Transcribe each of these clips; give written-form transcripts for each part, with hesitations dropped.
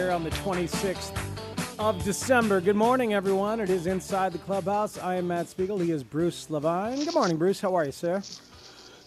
On the 26th of December. Good morning, everyone. It is Inside the Clubhouse. I am Matt Spiegel. He is Bruce Levine. Good morning, Bruce. How are you, sir?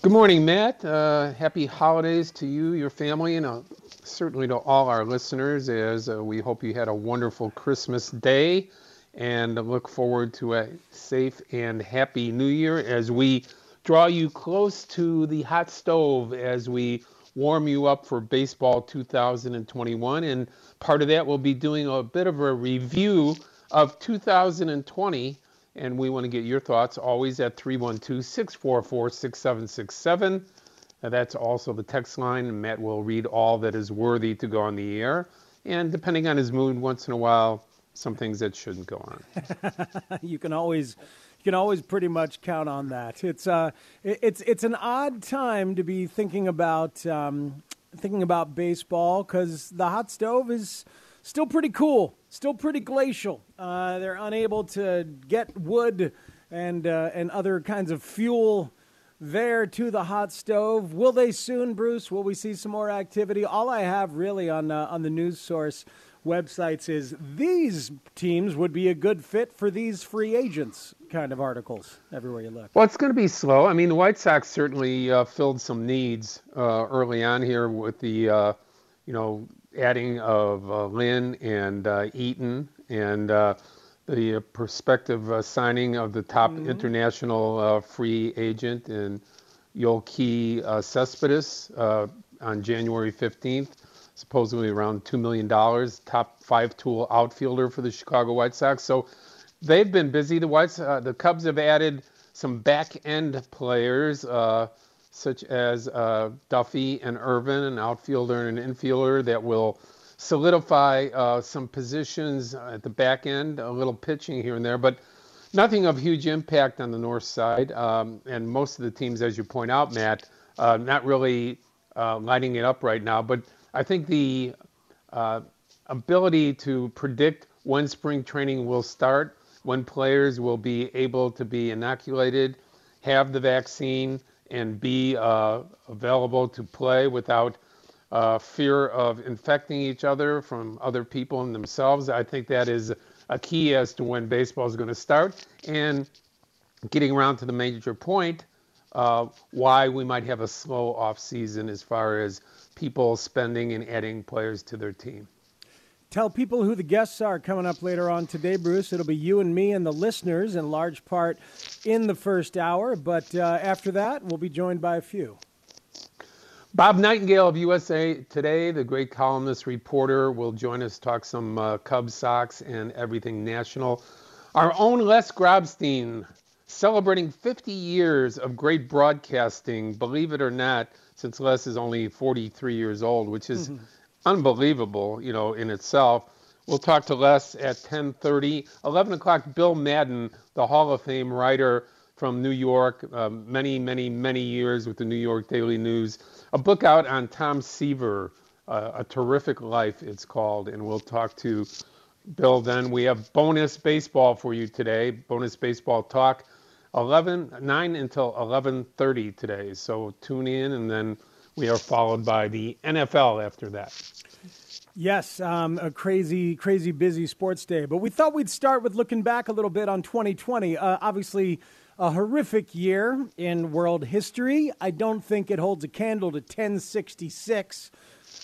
Good morning, Matt. Happy holidays to you, your family, and certainly to all our listeners, as we hope you had a wonderful Christmas day and look forward to a safe and happy new year as we draw you close to the hot stove as we warm you up for baseball 2021, and part of that we'll be doing a bit of a review of 2020, and we want to get your thoughts always at 312-644-6767. Now, that's also the text line, and Matt will read all that is worthy to go on the air, and depending on his mood, once in a while, some things that shouldn't go on. You can always pretty much count on that. It's an odd time to be thinking about baseball because the hot stove is still pretty cool, still pretty glacial. They're unable to get wood and other kinds of fuel there to the hot stove. Will they soon, Bruce? Will we see some more activity? All I have really on the news source websites is these teams would be a good fit for these free agents kind of articles everywhere you look. Well, it's going to be slow. I mean, the White Sox certainly filled some needs early on here with the, adding of Lynn and Eaton and the prospective signing of the top international free agent in Yoan Cespedes on January 15th. Supposedly around $2 million, top 5 tool outfielder for the Chicago White Sox. So they've been busy. The Cubs have added some back-end players, such as Duffy and Irvin, an outfielder and an infielder that will solidify some positions at the back end, a little pitching here and there, but nothing of huge impact on the north side. And most of the teams, as you point out, Matt, not really lining it up right now, but I think the ability to predict when spring training will start, when players will be able to be inoculated, have the vaccine, and be available to play without fear of infecting each other from other people and themselves, I think that is a key as to when baseball is going to start. And getting around to the major point, why we might have a slow offseason as far as people spending and adding players to their team. Tell people who the guests are coming up later on today, Bruce. It'll be you and me and the listeners in large part in the first hour. But after that, we'll be joined by a few. Bob Nightingale of USA Today, the great columnist reporter, will join us, talk some Cubs, Sox, and everything national. Our own Les Grobstein, celebrating 50 years of great broadcasting, believe it or not, since Les is only 43 years old, which is unbelievable, in itself. We'll talk to Les at 10:30. 11 o'clock, Bill Madden, the Hall of Fame writer, from New York, many years with the New York Daily News. A book out on Tom Seaver, A Terrific Life, it's called, and we'll talk to Bill then. We have bonus baseball for you today, bonus baseball talk, 9 until 11:30 today. So tune in, and then we are followed by the NFL after that. Yes, a crazy busy sports day. But we thought we'd start with looking back a little bit on 2020. Obviously, a horrific year in world history. I don't think it holds a candle to 1066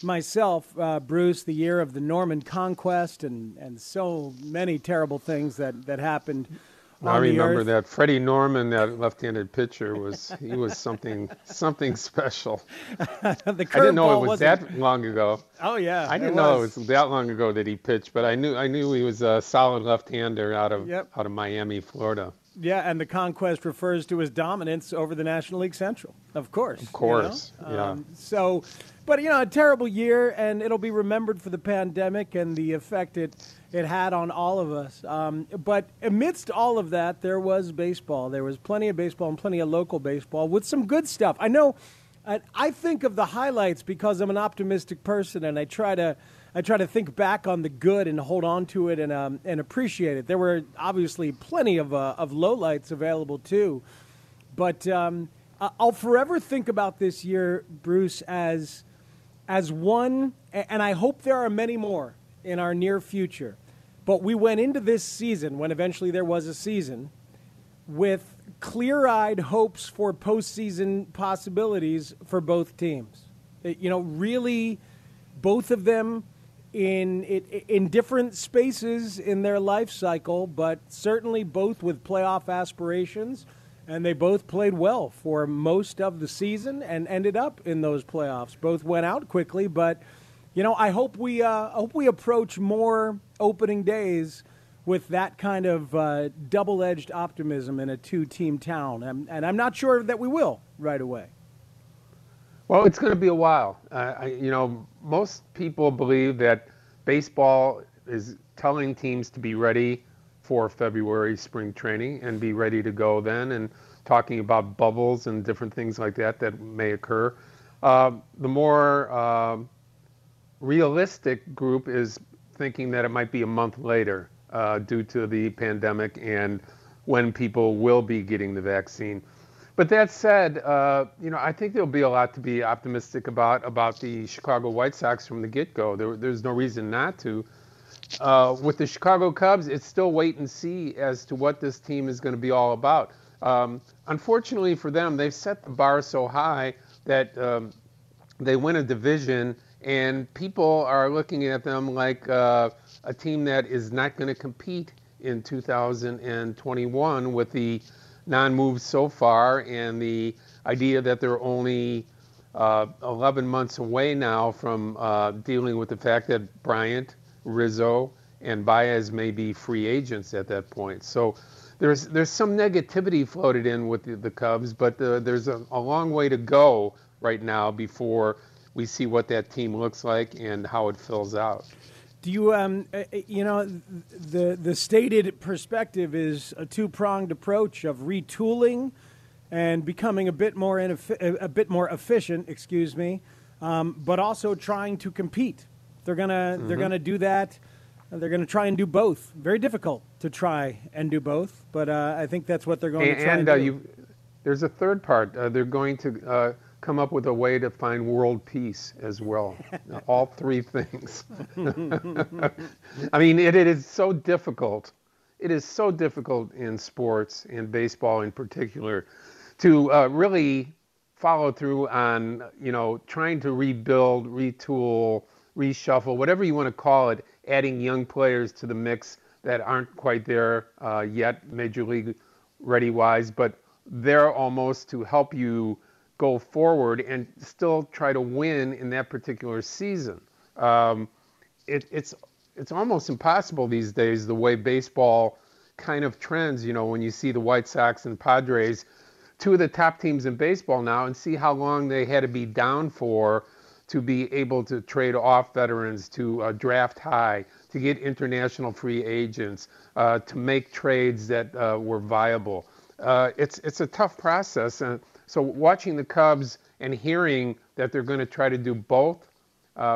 myself, Bruce, the year of the Norman Conquest and so many terrible things that happened. I remember that Freddie Norman, that left-handed pitcher, was something special. I didn't know it was that long ago. Oh yeah, I didn't know it was that long ago that he pitched, but I knew he was a solid left-hander out of Miami, Florida. Yeah, and the Conquest refers to his dominance over the National League Central, of course. Of course, So, but, a terrible year, and it'll be remembered for the pandemic and the effect it had on all of us. But amidst all of that, there was baseball. There was plenty of baseball and plenty of local baseball with some good stuff. I know I think of the highlights because I'm an optimistic person, and I try to think back on the good and hold on to it and appreciate it. There were obviously plenty of lowlights available too, but I'll forever think about this year, Bruce, as one, and I hope there are many more in our near future. But we went into this season, when eventually there was a season, with clear-eyed hopes for postseason possibilities for both teams. Really, both of them in different spaces in their life cycle, but certainly both with playoff aspirations, and they both played well for most of the season and ended up in those playoffs. Both went out quickly, but I hope we approach more opening days with that kind of double-edged optimism in a two-team town, and I'm not sure that we will right away. Well, it's going to be a while. Most people believe that baseball is telling teams to be ready for February spring training and be ready to go then, and talking about bubbles and different things like that may occur. The more realistic group is thinking that it might be a month later due to the pandemic and when people will be getting the vaccine. But that said, I think there'll be a lot to be optimistic about the Chicago White Sox from the get-go. There's no reason not to. With the Chicago Cubs, it's still wait and see as to what this team is going to be all about. Unfortunately for them, they've set the bar so high that they win a division, and people are looking at them like a team that is not going to compete in 2021 with the non-moves so far, and the idea that they're only 11 months away now from dealing with the fact that Bryant, Rizzo, and Baez may be free agents at that point. So there's some negativity floated in with the Cubs, but there's a long way to go right now before we see what that team looks like and how it fills out. Do you, the stated perspective is a two-pronged approach of retooling and becoming a bit more efficient, but also trying to compete. They're gonna do that. They're gonna try and do both. Very difficult to try and do both, but I think that's what they're going to try and do. There's a third part. They're going to come up with a way to find world peace as well. All three things. I mean, it is so difficult. It is so difficult in sports, in baseball in particular, to really follow through on, trying to rebuild, retool, reshuffle, whatever you want to call it, adding young players to the mix that aren't quite there yet, Major League ready-wise, but they're almost to help you go forward and still try to win in that particular season. It's almost impossible these days, the way baseball kind of trends, when you see the White Sox and Padres, two of the top teams in baseball now, and see how long they had to be down for to be able to trade off veterans, to draft high, to get international free agents, to make trades that were viable. it's a tough process. And so watching the Cubs and hearing that they're going to try to do both,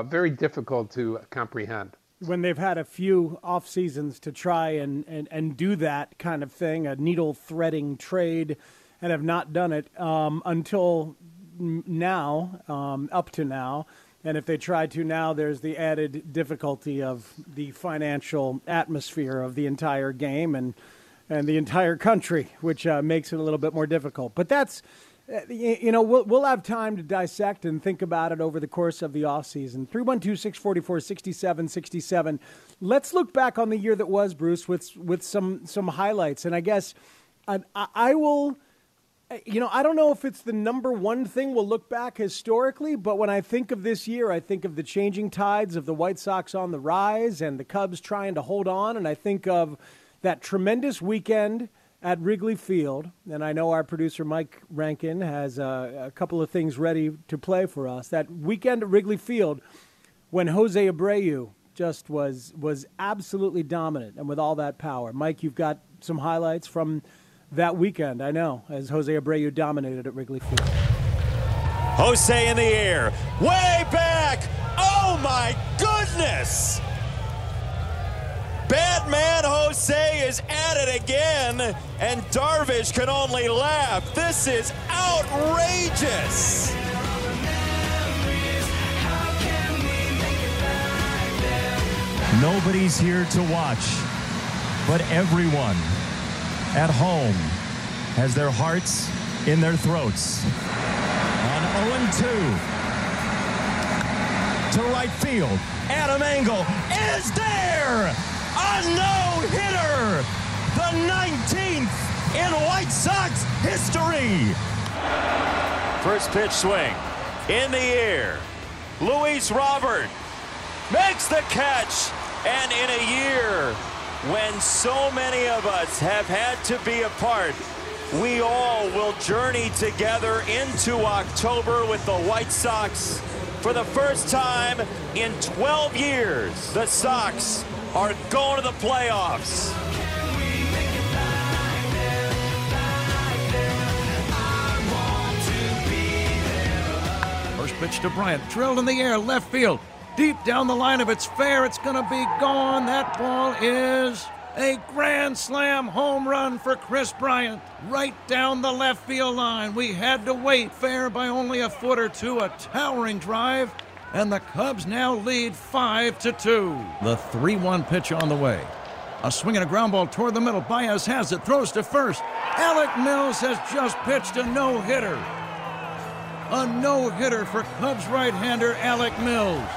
very difficult to comprehend. When they've had a few off seasons to try and do that kind of thing, a needle threading trade, and have not done it until now, up to now. And if they try to now, there's the added difficulty of the financial atmosphere of the entire game and the entire country, which makes it a little bit more difficult. But that's, you know, we'll have time to dissect and think about it over the course of the offseason. 312-644-6767. Let's look back on the year that was, Bruce, with some highlights. And I guess I will... You know, I don't know if it's the number one thing we'll look back historically, but when I think of this year, I think of the changing tides of the White Sox on the rise and the Cubs trying to hold on, and I think of that tremendous weekend at Wrigley Field. And I know our producer, Mike Rankin, has a couple of things ready to play for us. That weekend at Wrigley Field when Jose Abreu just was absolutely dominant and with all that power. Mike, you've got some highlights from that weekend, I know, as Jose Abreu dominated at Wrigley Field. Jose in the air, way back! Oh my goodness! Batman Jose is at it again, and Darvish can only laugh. This is outrageous! Nobody's here to watch, but everyone at home has their hearts in their throats. On 0-2 to right field. Adam Engel is there! A no-hitter! The 19th in White Sox history! First pitch swing. In the air. Luis Robert makes the catch, and in a year when so many of us have had to be apart, we all will journey together into October with the White Sox. For the first time in 12 years, the Sox are going to the playoffs. First pitch to Bryant, drilled in the air, left field. Deep down the line, if it's fair, it's going to be gone. That ball is a grand slam home run for Chris Bryant. Right down the left field line. We had to wait, fair by only a foot or two, a towering drive. And the Cubs now lead 5-2. The 3-1 pitch on the way. A swing and a ground ball toward the middle. Baez has it, throws to first. Alec Mills has just pitched a no-hitter. A no-hitter for Cubs right-hander Alec Mills.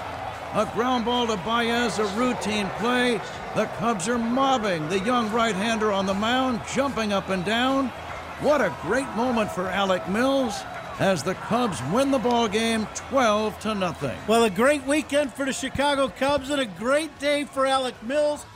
A ground ball to Baez, a routine play. The Cubs are mobbing the young right-hander on the mound, jumping up and down. What a great moment for Alec Mills as the Cubs win the ball game 12-0. Well, a great weekend for the Chicago Cubs and a great day for Alec Mills.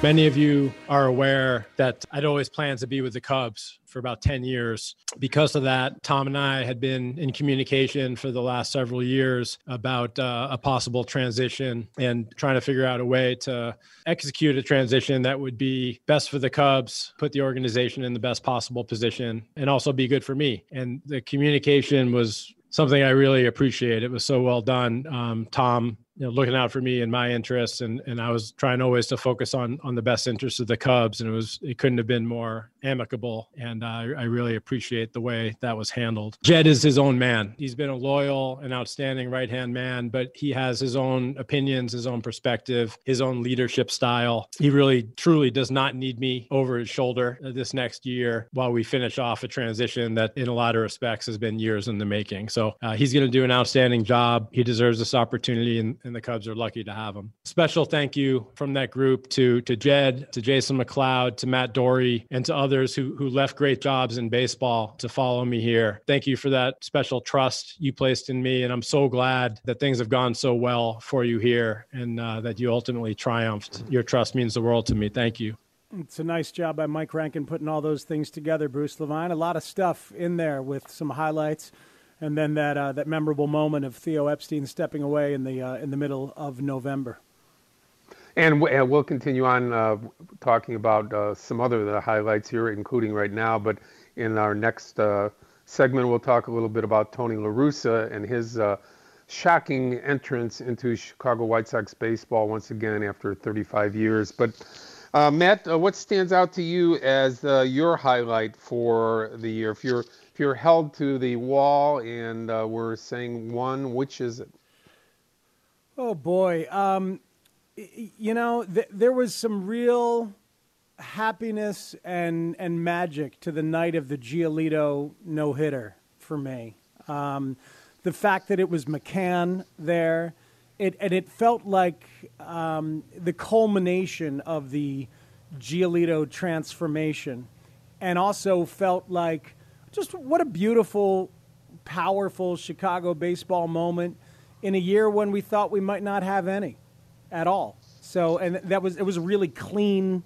Many of you are aware that I'd always planned to be with the Cubs for about 10 years. Because of that, Tom and I had been in communication for the last several years about a possible transition and trying to figure out a way to execute a transition that would be best for the Cubs, put the organization in the best possible position, and also be good for me. And the communication was something I really appreciate. It was so well done. Tom, you know, looking out for me and my interests, and I was trying always to focus on the best interests of the Cubs, and it couldn't have been more amicable, and I really appreciate the way that was handled. Jed is his own man. He's been a loyal and outstanding right-hand man, but he has his own opinions, his own perspective, his own leadership style. He really, truly does not need me over his shoulder this next year while we finish off a transition that in a lot of respects has been years in the making. So he's going to do an outstanding job. He deserves this opportunity, and the Cubs are lucky to have him. Special thank you from that group to Jed, to Jason McLeod, to Matt Dorey, and to others who left great jobs in baseball to follow me here. Thank you for that special trust you placed in me, and I'm so glad that things have gone so well for you here and that you ultimately triumphed. Your trust means the world to me. Thank you. It's a nice job by Mike Rankin putting all those things together, Bruce Levine. A lot of stuff in there with some highlights. And then that memorable moment of Theo Epstein stepping away in the middle of November. And we'll continue on talking about some other of the highlights here, including right now. But in our next segment, we'll talk a little bit about Tony La Russa and his shocking entrance into Chicago White Sox baseball once again after 35 years. But Matt, what stands out to you as your highlight for the year? If you're held to the wall and we're saying one, which is it? Oh boy, you know, there was some real happiness and magic to the night of the Giolito no-hitter for me. The fact that it was McCann there, it felt like the culmination of the Giolito transformation, and also felt like just what a beautiful, powerful Chicago baseball moment in a year when we thought we might not have any at all. So, and it was a really clean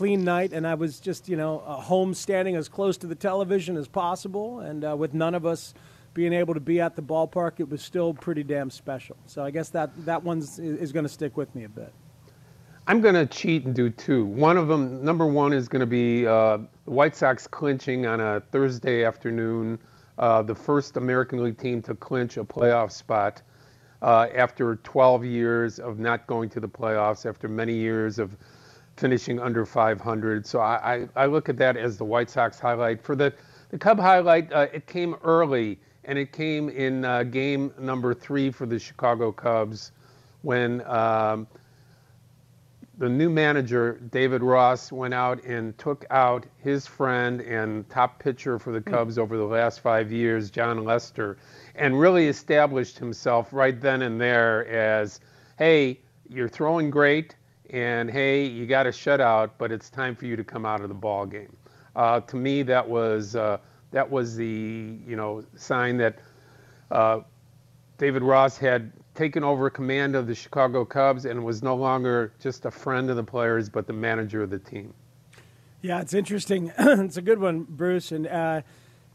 night, and I was just, you know, home standing as close to the television as possible, and with none of us being able to be at the ballpark, it was still pretty damn special. So I guess that one is going to stick with me a bit. I'm going to cheat and do two. One of them, number one, is going to be the White Sox clinching on a Thursday afternoon, the first American League team to clinch a playoff spot after 12 years of not going to the playoffs, after many years of finishing under 500. So I look at that as the White Sox highlight. For the Cub highlight, it came early. And it came in game number 3 for the Chicago Cubs when the new manager, David Ross, went out and took out his friend and top pitcher for the Cubs over the last 5 years, John Lester, and really established himself right then and there as, hey, you're throwing great, and hey, you got a shutout, but it's time for you to come out of the ball game. To me, that was... that was the, you know, sign that David Ross had taken over command of the Chicago Cubs and was no longer just a friend of the players, but the manager of the team. Yeah, it's interesting. It's a good one, Bruce. And,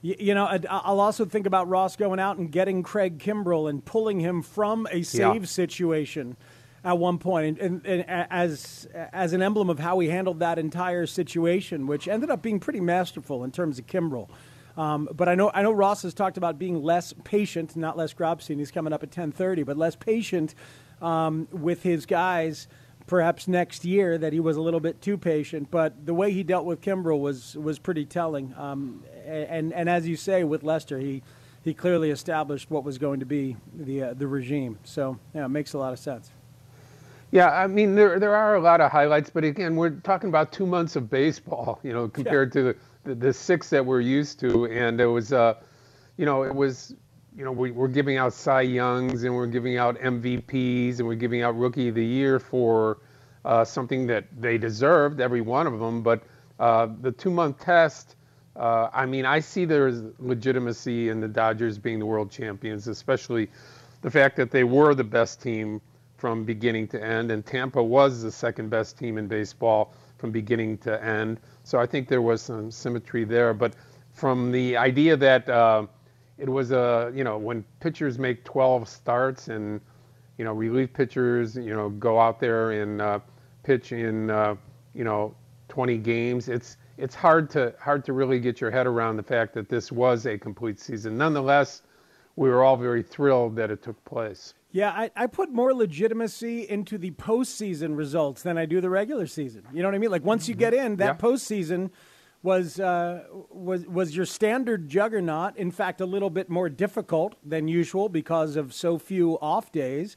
you know, I'll also think about Ross going out and getting Craig Kimbrell and pulling him from a save situation at one point, and as an emblem of how he handled that entire situation, which ended up being pretty masterful in terms of Kimbrell. But I know Ross has talked about being less patient, not less Grobstein. He's coming up at 10:30, but less patient with his guys. Perhaps next year that he was a little bit too patient. But the way he dealt with Kimbrell was pretty telling. And as you say, with Lester, he clearly established what was going to be the regime. So yeah, it makes a lot of sense. Yeah, I mean, there are a lot of highlights, but again, we're talking about 2 months of baseball, you know, compared to the 6 that we're used to. And it was, you know, we're giving out Cy Youngs and we're giving out MVPs and we're giving out Rookie of the Year for something that they deserved, every one of them. But the 2-month test, I mean, I see there's legitimacy in the Dodgers being the world champions, especially the fact that they were the best team from beginning to end, and Tampa was the second best team in baseball from beginning to end. So I think there was some symmetry there. But from the idea that it was a, you know, when pitchers make 12 starts and, you know, relief pitchers, you know, go out there and pitch in, you know, 20 games, it's hard to really get your head around the fact that this was a complete season. Nonetheless, we were all very thrilled that it took place. Yeah, I put more legitimacy into the postseason results than I do the regular season. You know what I mean? Like once you get in, that postseason was your standard juggernaut. In fact, a little bit more difficult than usual because of so few off days.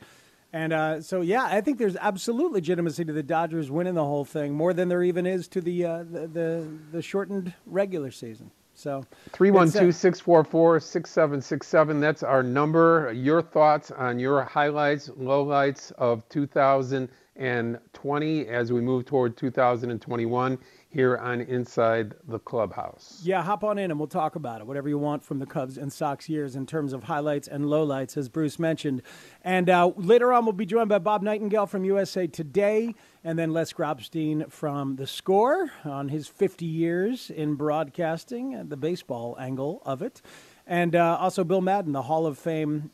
And so, yeah, I think there's absolute legitimacy to the Dodgers winning the whole thing more than there even is to the shortened regular season. So 312-644-6767. That's our number. Your thoughts on your highlights, lowlights of 2020 as we move toward 2021 here on Inside the Clubhouse. Yeah, hop on in and we'll talk about it. Whatever you want from the Cubs and Sox years in terms of highlights and lowlights, as Bruce mentioned. And later on, we'll be joined by Bob Nightingale from USA Today. And then Les Grobstein from The Score on his 50 years in broadcasting and the baseball angle of it. And also Bill Madden, the Hall of Fame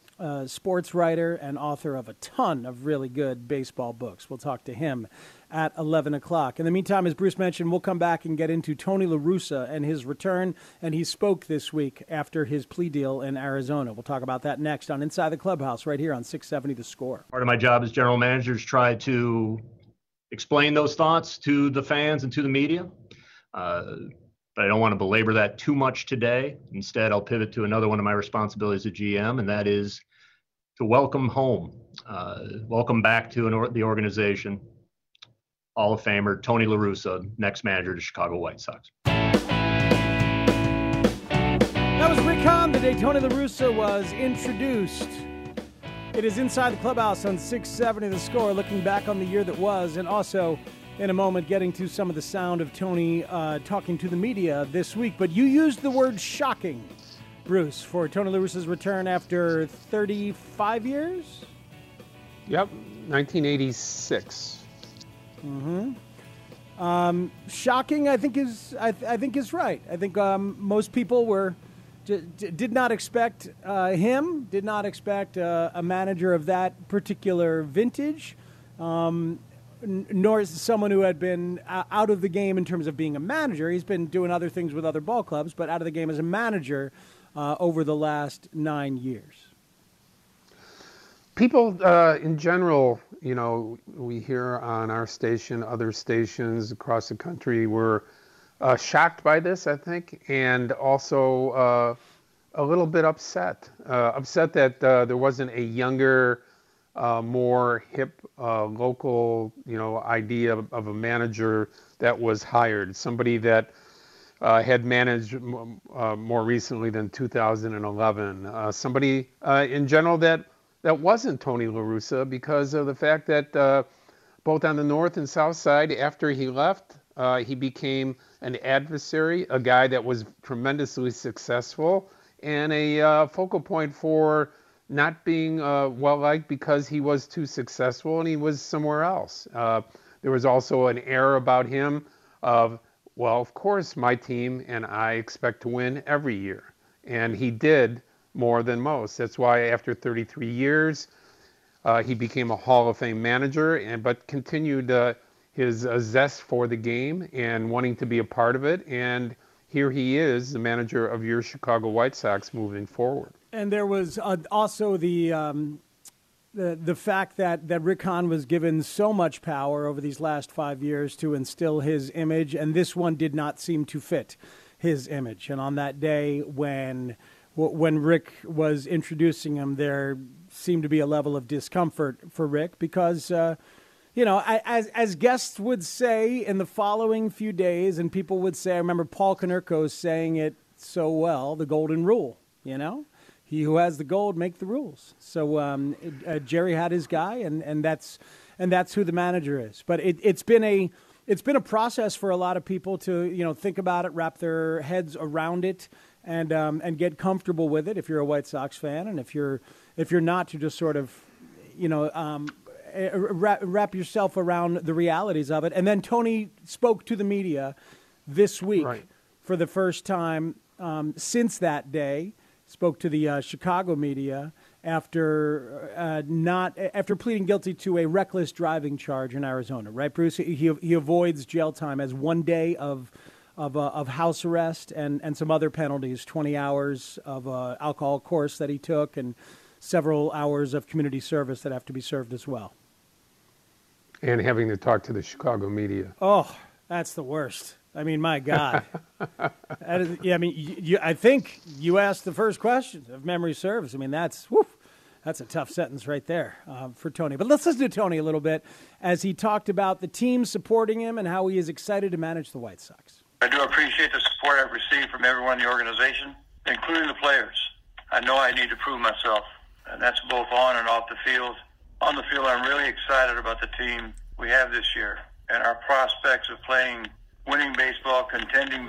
sports writer and author of a ton of really good baseball books. We'll talk to him at 11 o'clock. In the meantime, as Bruce mentioned, we'll come back and get into Tony La Russa and his return. And he spoke this week after his plea deal in Arizona. We'll talk about that next on Inside the Clubhouse right here on 670 The Score. Part of my job as general manager is try to explain those thoughts to the fans and to the media. But I don't want to belabor that too much today. Instead, I'll pivot to another one of my responsibilities as GM, and that is to welcome home, welcome back to the organization, Hall of Famer Tony La Russa, next manager to Chicago White Sox. That was Rick Hahn the day Tony La Russa was introduced. It is Inside the Clubhouse on 670 The Score, looking back on the year that was, and also in a moment getting to some of the sound of Tony talking to the media this week. But you used the word shocking, Bruce, for Tony La Russa's return after 35 years? Yep, 1986. Shocking, I think is right. I think most people did not expect him. Did not expect a manager of that particular vintage, nor someone who had been out of the game in terms of being a manager. He's been doing other things with other ball clubs, but out of the game as a manager over the last 9 years. People in general, you know, we hear on our station, other stations across the country were shocked by this, I think, and also a little bit upset. Upset that there wasn't a younger, more hip, local, you know, idea of a manager that was hired. Somebody that had managed more recently than 2011. Somebody in general that wasn't Tony La Russa, because of the fact that both on the north and south side, after he left, he became an adversary, a guy that was tremendously successful, and a focal point for not being well-liked because he was too successful and he was somewhere else. There was also an air about him of, well, of course, my team and I expect to win every year. And he did, more than most. That's why after 33 years, he became a Hall of Fame manager, but continued his zest for the game and wanting to be a part of it. And here he is, the manager of your Chicago White Sox moving forward. And there was also the fact that Rick Hahn was given so much power over these last 5 years to instill his image, and this one did not seem to fit his image. And on that day when Rick was introducing him, there seemed to be a level of discomfort for Rick because, you know, as guests would say in the following few days, and people would say, I remember Paul Konerko saying it so well, the golden rule, you know, he who has the gold make the rules. So Jerry had his guy, and that's who the manager is. But it's been a process for a lot of people to, you know, think about it, wrap their heads around it, and get comfortable with it if you're a White Sox fan, and if you're not, to just sort of, you know, wrap yourself around the realities of it. And then Tony spoke to the media this week, right, for the first time since that day. Spoke to the Chicago media after pleading guilty to a reckless driving charge in Arizona. Right, Bruce? He avoids jail time as 1 day of house arrest and some other penalties, 20 hours of alcohol course that he took and several hours of community service that have to be served as well. And having to talk to the Chicago media. Oh, that's the worst. I mean, my God. I think you asked the first question, if memory serves. I mean, that's a tough sentence right there for Tony. But let's listen to Tony a little bit as he talked about the team supporting him and how he is excited to manage the White Sox. I do appreciate the support I've received from everyone in the organization, including the players. I know I need to prove myself, and that's both on and off the field. On the field, I'm really excited about the team we have this year and our prospects of playing winning baseball, contending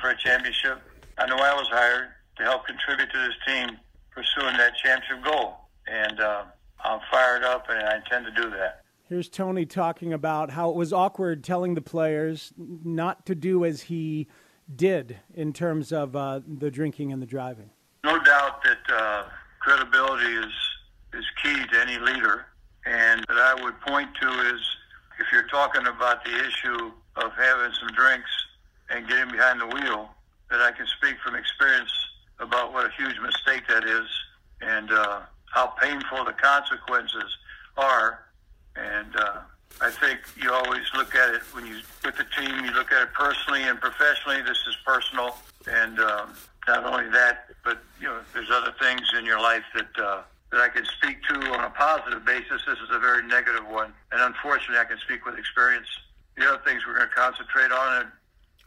for a championship. I know I was hired to help contribute to this team pursuing that championship goal, and I'm fired up, and I intend to do that. Here's Tony talking about how it was awkward telling the players not to do as he did in terms of the drinking and the driving. No doubt that credibility is key to any leader. And what I would point to is, if you're talking about the issue of having some drinks and getting behind the wheel, that I can speak from experience about what a huge mistake that is, and how painful the consequences are. And I think you always look at it when you with the team, you look at it personally and professionally. This is personal, and not only that, but you know, there's other things in your life that that I can speak to on a positive basis. This is a very negative one, and unfortunately, I can speak with experience. The other things we're going to concentrate on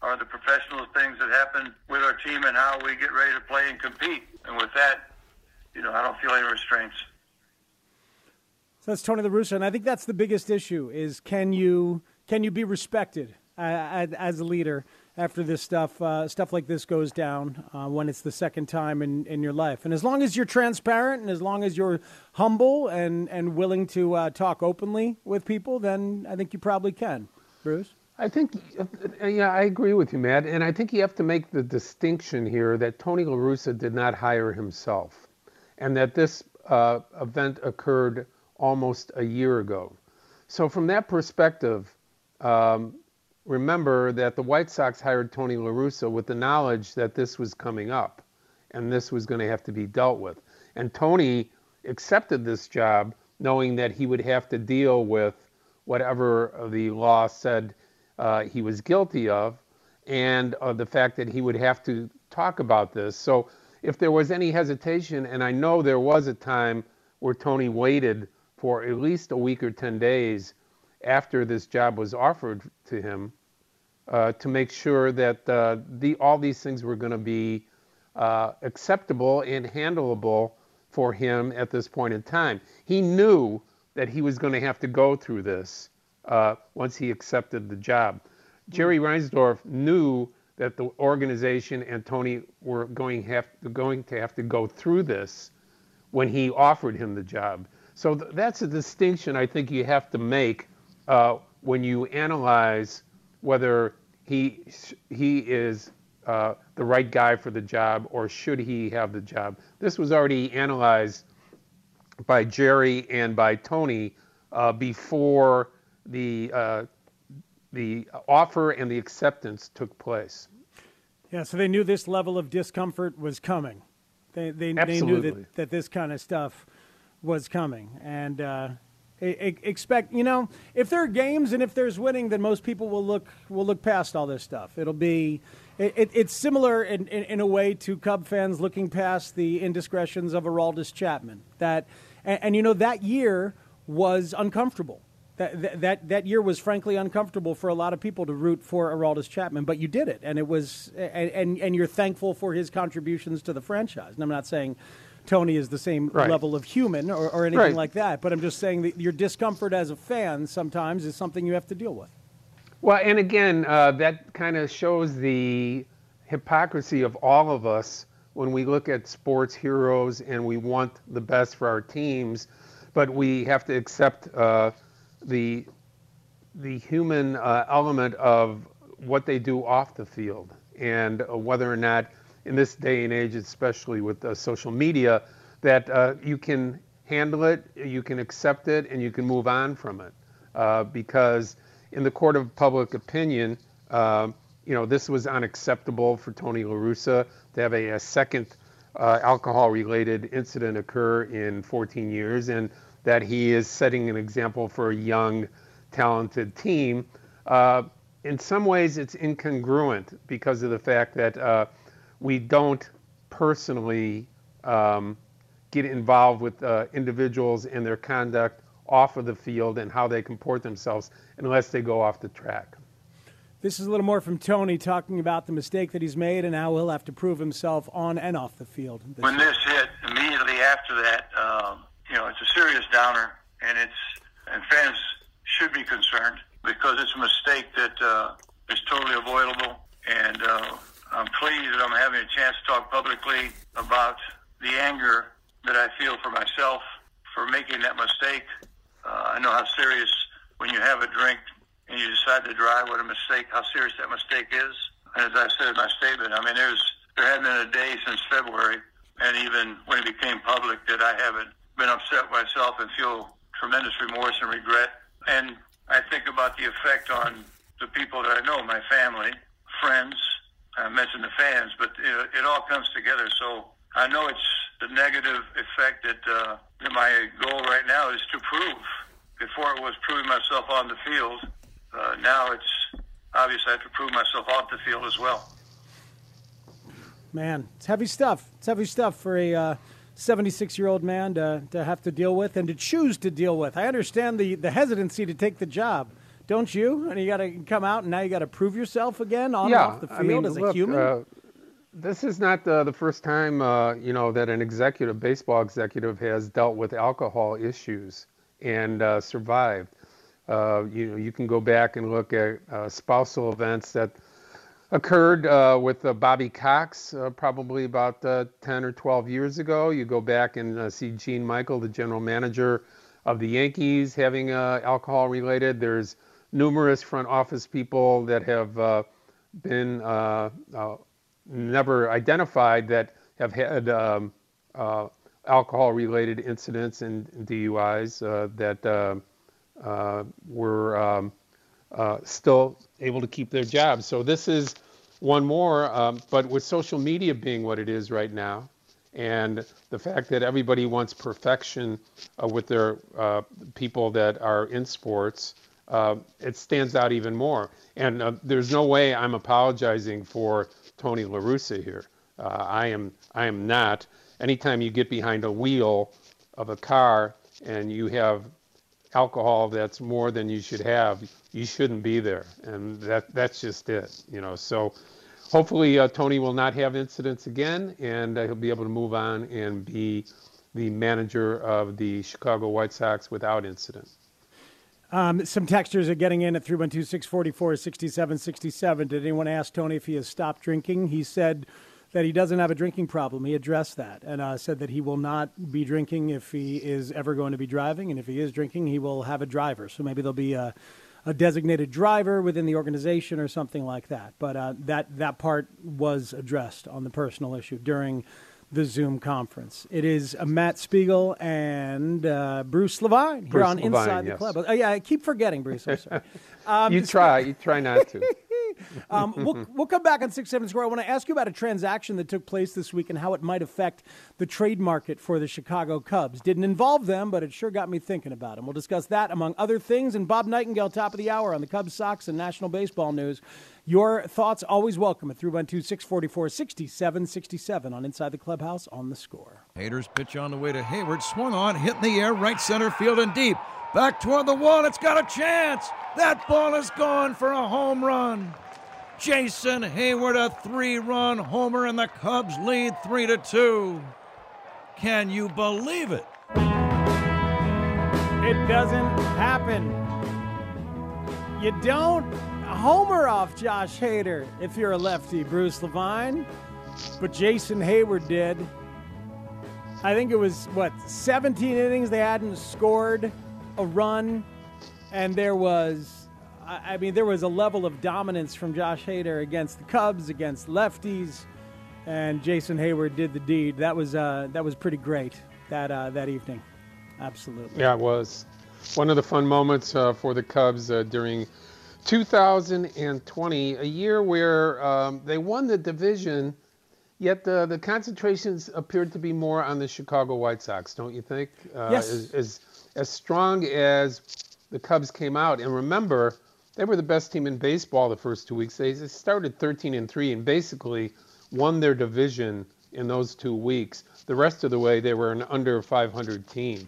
are the professional things that happen with our team and how we get ready to play and compete. And with that, you know, I don't feel any restraints. So that's Tony La Russa, and I think that's the biggest issue: is can you be respected as a leader after this stuff like this goes down when it's the second time in your life? And as long as you're transparent and as long as you're humble and willing to talk openly with people, then I think you probably can, Bruce. I think, yeah, I agree with you, Matt. And I think you have to make the distinction here that Tony La Russa did not hire himself, and that this event occurred almost a year ago. So from that perspective, remember that the White Sox hired Tony La Russa with the knowledge that this was coming up and this was going to have to be dealt with. And Tony accepted this job knowing that he would have to deal with whatever the law said he was guilty of, and the fact that he would have to talk about this. So if there was any hesitation, and I know there was a time where Tony waited for at least a week or 10 days after this job was offered to him to make sure that all these things were going to be acceptable and handleable for him at this point in time. He knew that he was going to have to go through this once he accepted the job. Jerry Reinsdorf knew that the organization and Tony were going to have to go through this when he offered him the job. So that's a distinction I think you have to make when you analyze whether he is the right guy for the job, or should he have the job. This was already analyzed by Jerry and by Tony before the offer and the acceptance took place. Yeah, so they knew this level of discomfort was coming. They knew that this kind of stuff was coming. And expect, you know, if there are games and if there's winning, then most people will look past all this stuff. It'll be it's similar in a way to Cub fans looking past the indiscretions of Aroldis Chapman. That and you know, that year was uncomfortable. That year was frankly uncomfortable for a lot of people to root for Aroldis Chapman, but you did it, and it was and you're thankful for his contributions to the franchise. And I'm not saying Tony is the same right level of human or anything right like that, but I'm just saying that your discomfort as a fan sometimes is something you have to deal with. Well, and again, that kind of shows the hypocrisy of all of us when we look at sports heroes and we want the best for our teams, but we have to accept the human element of what they do off the field, and whether or not in this day and age, especially with social media, that you can handle it, you can accept it, and you can move on from it. Because in the court of public opinion, you know, this was unacceptable for Tony La Russa to have a second alcohol-related incident occur in 14 years, and that he is setting an example for a young, talented team. In some ways, it's incongruent because of the fact that we don't personally get involved with individuals and their conduct off of the field and how they comport themselves unless they go off the track. This is a little more from Tony talking about the mistake that he's made and how he'll have to prove himself on and off the field. When this hit, immediately after that, you know, it's a serious downer, and fans should be concerned because it's a mistake that is totally avoidable. And I'm pleased that I'm having a chance to talk publicly about the anger that I feel for myself for making that mistake. I know how serious, when you have a drink and you decide to drive, what a mistake, how serious that mistake is. And as I said in my statement, I mean, there hasn't been a day since February, and even when it became public, that I haven't been upset myself and feel tremendous remorse and regret. And I think about the effect on the people that I know, my family, friends. I mentioned the fans, but it all comes together. So I know it's the negative effect that my goal right now is to prove. Before it was proving myself on the field. Now it's obvious I have to prove myself off the field as well. Man, it's heavy stuff. It's heavy stuff for a 76-year-old man to have to deal with and to choose to deal with. I understand the hesitancy to take the job, don't you? And you got to come out, and now you got to prove yourself again on and off the field as a human. This is not the first time that an executive, baseball executive, has dealt with alcohol issues and survived. You can go back and look at spousal events that occurred with Bobby Cox probably about 10 or 12 years ago. You go back and see Gene Michael, the general manager of the Yankees, having alcohol related. There's numerous front office people that have been never identified that have had alcohol related incidents and DUIs that were still able to keep their jobs. So this is one more, but with social media being what it is right now, and the fact that everybody wants perfection with their people that are in sports, it stands out even more. And there's no way I'm apologizing for Tony La Russa here. I am not. Anytime you get behind a wheel of a car and you have alcohol that's more than you should have, you shouldn't be there, and that's just it, so hopefully Tony will not have incidents again, and he'll be able to move on and be the manager of the Chicago White Sox without incident. Some texters are getting in at 312-644-6767. Did anyone ask Tony if he has stopped drinking? He said that he doesn't have a drinking problem. He addressed that and said that he will not be drinking if he is ever going to be driving. And if he is drinking, he will have a driver. So maybe there'll be a designated driver within the organization or something like that. But that part was addressed on the personal issue during the Zoom conference. It is Matt Spiegel and Bruce Levine here on Inside the Club. Oh, yeah, I keep forgetting Bruce. I'm sorry. You try not to. We'll come back on 670 Score. I want to ask you about a transaction that took place this week and how it might affect the trade market for the Chicago Cubs. Didn't involve them, but it sure got me thinking about them. We'll discuss that, among other things. And Bob Nightingale, top of the hour on the Cubs, Sox, and national baseball news. Your thoughts always welcome at 312-644-6767 on Inside the Clubhouse on the Score. Hader's pitch on the way to Hayward. Swung on, hit in the air, right center field and deep. Back toward the wall. It's got a chance. That ball is gone for a home run. Jason Hayward, a three-run homer, and the Cubs lead 3-2. Can you believe it? It doesn't happen. You don't homer off Josh Hader if you're a lefty, Bruce Levine, but Jason Hayward did. I think it was, 17 innings they hadn't scored a run, and there was... there was a level of dominance from Josh Hader against the Cubs, against lefties, and Jason Hayward did the deed. That was pretty great that evening. Absolutely. Yeah, it was one of the fun moments for the Cubs during 2020, a year where they won the division, yet the concentrations appeared to be more on the Chicago White Sox, don't you think? Yes. As strong as the Cubs came out, and remember, they were the best team in baseball the first 2 weeks. They started 13-3 and basically won their division in those 2 weeks. The rest of the way, they were an under 500 team.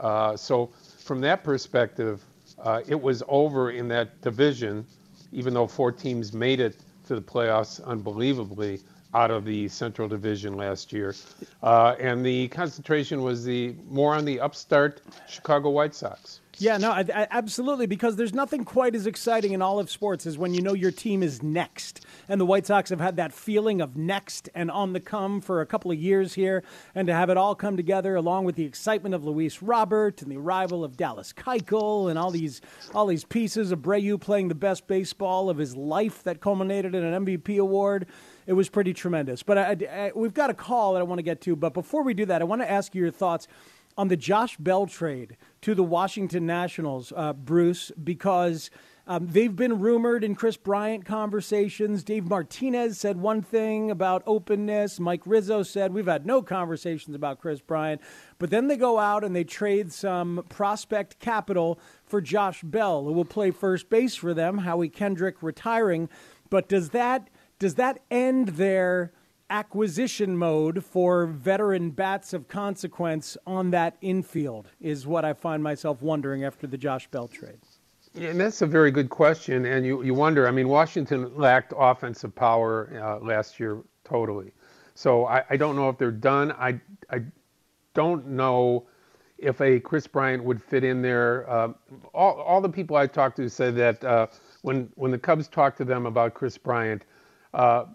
So from that perspective, it was over in that division, even though four teams made it to the playoffs unbelievably out of the Central Division last year. And the concentration was more on the upstart Chicago White Sox. Yeah, no, I absolutely, because there's nothing quite as exciting in all of sports as when you know your team is next. And the White Sox have had that feeling of next and on the come for a couple of years here. And to have it all come together along with the excitement of Luis Robert and the arrival of Dallas Keuchel and all these pieces, Abreu playing the best baseball of his life that culminated in an MVP award. It was pretty tremendous. But we've got a call that I want to get to. But before we do that, I want to ask you your thoughts on the Josh Bell trade to the Washington Nationals, Bruce, because they've been rumored in Chris Bryant conversations. Dave Martinez said one thing about openness. Mike Rizzo said, we've had no conversations about Chris Bryant. But then they go out and they trade some prospect capital for Josh Bell, who will play first base for them, Howie Kendrick retiring. But does that end their acquisition mode for veteran bats of consequence on that infield is what I find myself wondering after the Josh Bell trade. Yeah, and that's a very good question. And you wonder, I mean, Washington lacked offensive power last year totally. So I don't know if they're done. I don't know if a Chris Bryant would fit in there. All the people I talked to said that when the Cubs talked to them about Chris Bryant,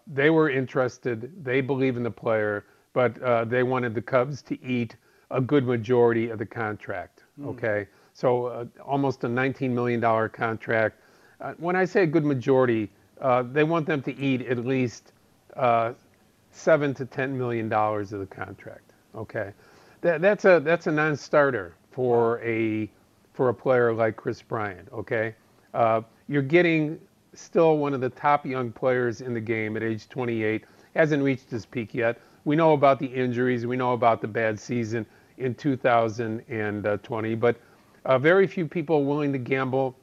they were interested. They believe in the player, but they wanted the Cubs to eat a good majority of the contract. Okay, so almost a $19 million contract. When I say a good majority, they want them to eat at least $7 to $10 million of the contract. Okay, that's a non-starter for a player like Chris Bryant. Okay, you're getting still one of the top young players in the game at age 28, hasn't reached his peak yet. We know about the injuries. We know about the bad season in 2020, but very few people willing to gamble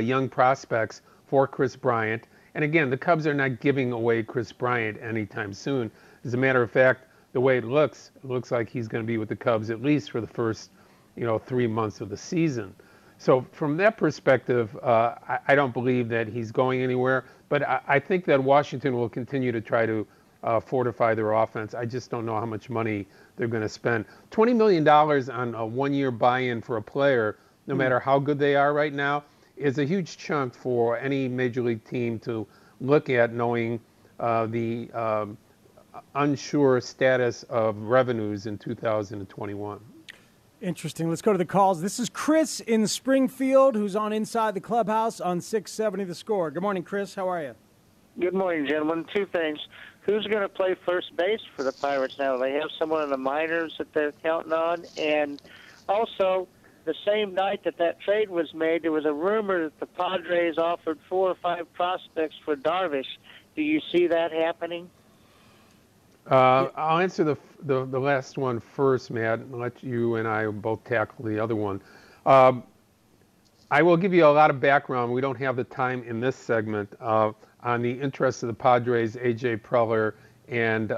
young prospects for Chris Bryant. And again, the Cubs are not giving away Chris Bryant anytime soon. As a matter of fact, the way it looks like he's going to be with the Cubs at least for the first 3 months of the season. So from that perspective, I don't believe that he's going anywhere. But I think that Washington will continue to try to fortify their offense. I just don't know how much money they're going to spend. $20 million on a one-year buy-in for a player, no matter how good they are right now, is a huge chunk for any major league team to look at, knowing the unsure status of revenues in 2021. Interesting. Let's go to the calls. This is Chris in Springfield, who's on Inside the Clubhouse on 670 The Score. Good morning, Chris. How are you? Good morning, gentlemen. Two things. Who's going to play first base for the Pirates now? They have someone in the minors that they're counting on. And also, the same night that trade was made, there was a rumor that the Padres offered 4 or 5 prospects for Darvish. Do you see that happening? I'll answer the last one first, Matt, and let you and I both tackle the other one. I will give you a lot of background. We don't have the time in this segment on the interests of the Padres, A.J. Preller, and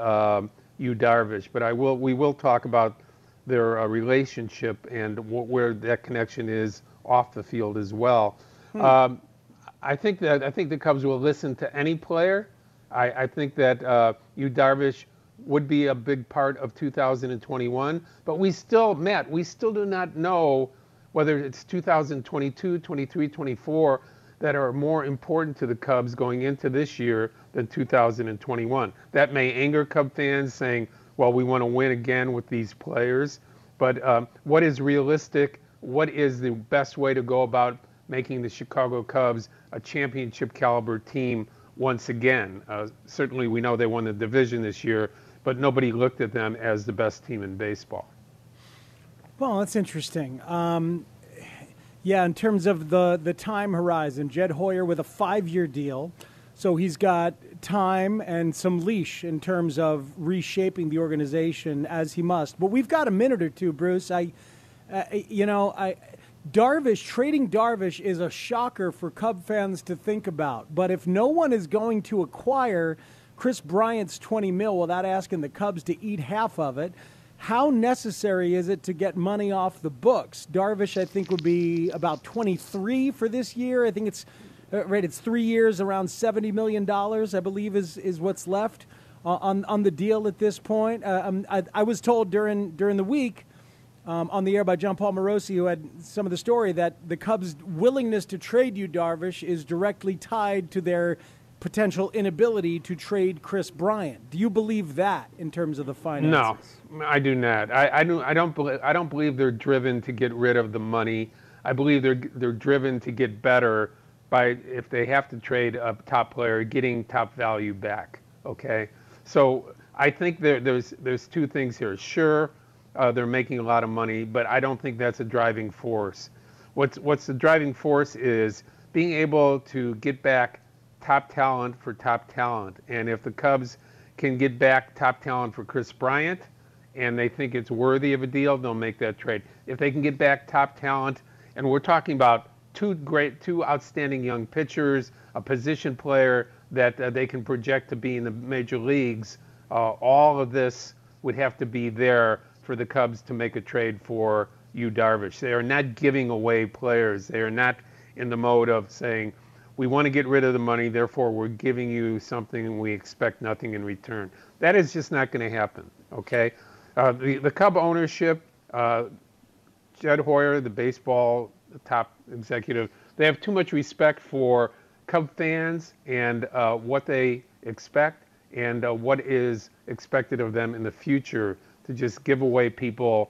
Yu Darvish, but we will talk about their relationship and where that connection is off the field as well. I think the Cubs will listen to any player. I think that Yu Darvish would be a big part of 2021, but we still do not know whether it's 2022, 23, 24 that are more important to the Cubs going into this year than 2021. That may anger Cub fans saying, well, we want to win again with these players, but what is realistic? What is the best way to go about making the Chicago Cubs a championship caliber team once again? Certainly we know they won the division this year, but nobody looked at them as the best team in baseball. Well, that's interesting. Yeah, in terms of the time horizon, Jed Hoyer with a 5-year deal. So he's got time and some leash in terms of reshaping the organization as he must. But we've got a minute or two, Bruce. Trading Darvish is a shocker for Cub fans to think about. But if no one is going to acquire Chris Bryant's $20 million without asking the Cubs to eat half of it, how necessary is it to get money off the books? Darvish, I think, would be about 23 for this year. I think it's right. It's 3 years, around $70 million, I believe, is what's left on the deal at this point. I was told during the week, on the air by John Paul Morosi, who had some of the story, that the Cubs' willingness to trade Yu Darvish is directly tied to their potential inability to trade Chris Bryant. Do you believe that in terms of the finances? No, I do not. I don't believe they're driven to get rid of the money. I believe they're driven to get better by, if they have to trade a top player, getting top value back. Okay, so I think there's two things here. Sure, they're making a lot of money, but I don't think that's a driving force. What's the driving force is being able to get back top talent for top talent. And if the Cubs can get back top talent for Chris Bryant and they think it's worthy of a deal, they'll make that trade. If they can get back top talent, and we're talking about two outstanding young pitchers, a position player that they can project to be in the major leagues, all of this would have to be there for the Cubs to make a trade for Yu Darvish. They are not giving away players. They are not in the mode of saying, we want to get rid of the money, therefore we're giving you something and we expect nothing in return. That is just not going to happen, okay? The Cub ownership, Jed Hoyer, the baseball top executive, they have too much respect for Cub fans and what they expect and what is expected of them in the future to just give away people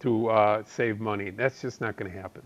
to save money. That's just not going to happen.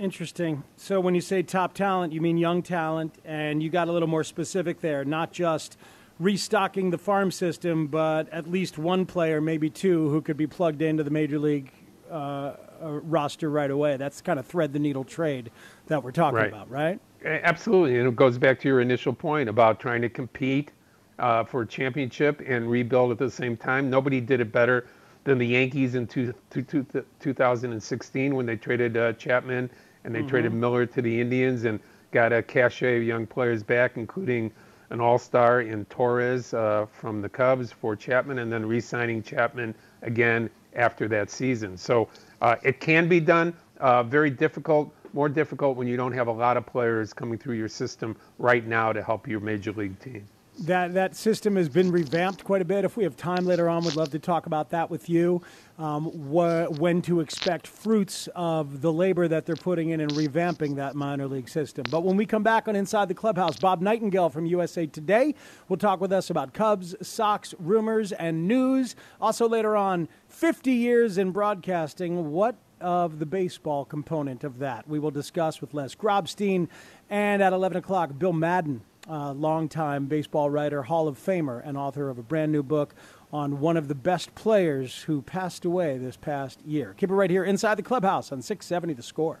Interesting. So when you say top talent, you mean young talent, and you got a little more specific there, not just restocking the farm system, but at least one player, maybe two, who could be plugged into the major league roster right away. That's kind of thread the needle trade that we're talking about, right? Absolutely. And it goes back to your initial point about trying to compete for a championship and rebuild at the same time. Nobody did it better than the Yankees in 2016 when they traded Chapman. And they traded Miller to the Indians and got a cachet of young players back, including an all-star in Torres from the Cubs for Chapman, and then re-signing Chapman again after that season. So it can be done. Very difficult, more difficult when you don't have a lot of players coming through your system right now to help your major league team. That system has been revamped quite a bit. If we have time later on, we'd love to talk about that with you, when to expect fruits of the labor that they're putting in and revamping that minor league system. But when we come back on Inside the Clubhouse, Bob Nightingale from USA Today will talk with us about Cubs, Sox, rumors, and news. Also later on, 50 years in broadcasting, what of the baseball component of that? We will discuss with Les Grobstein, and at 11 o'clock, Bill Madden, longtime baseball writer, Hall of Famer, and author of a brand new book on one of the best players who passed away this past year. Keep it right here inside the clubhouse on 670 The Score.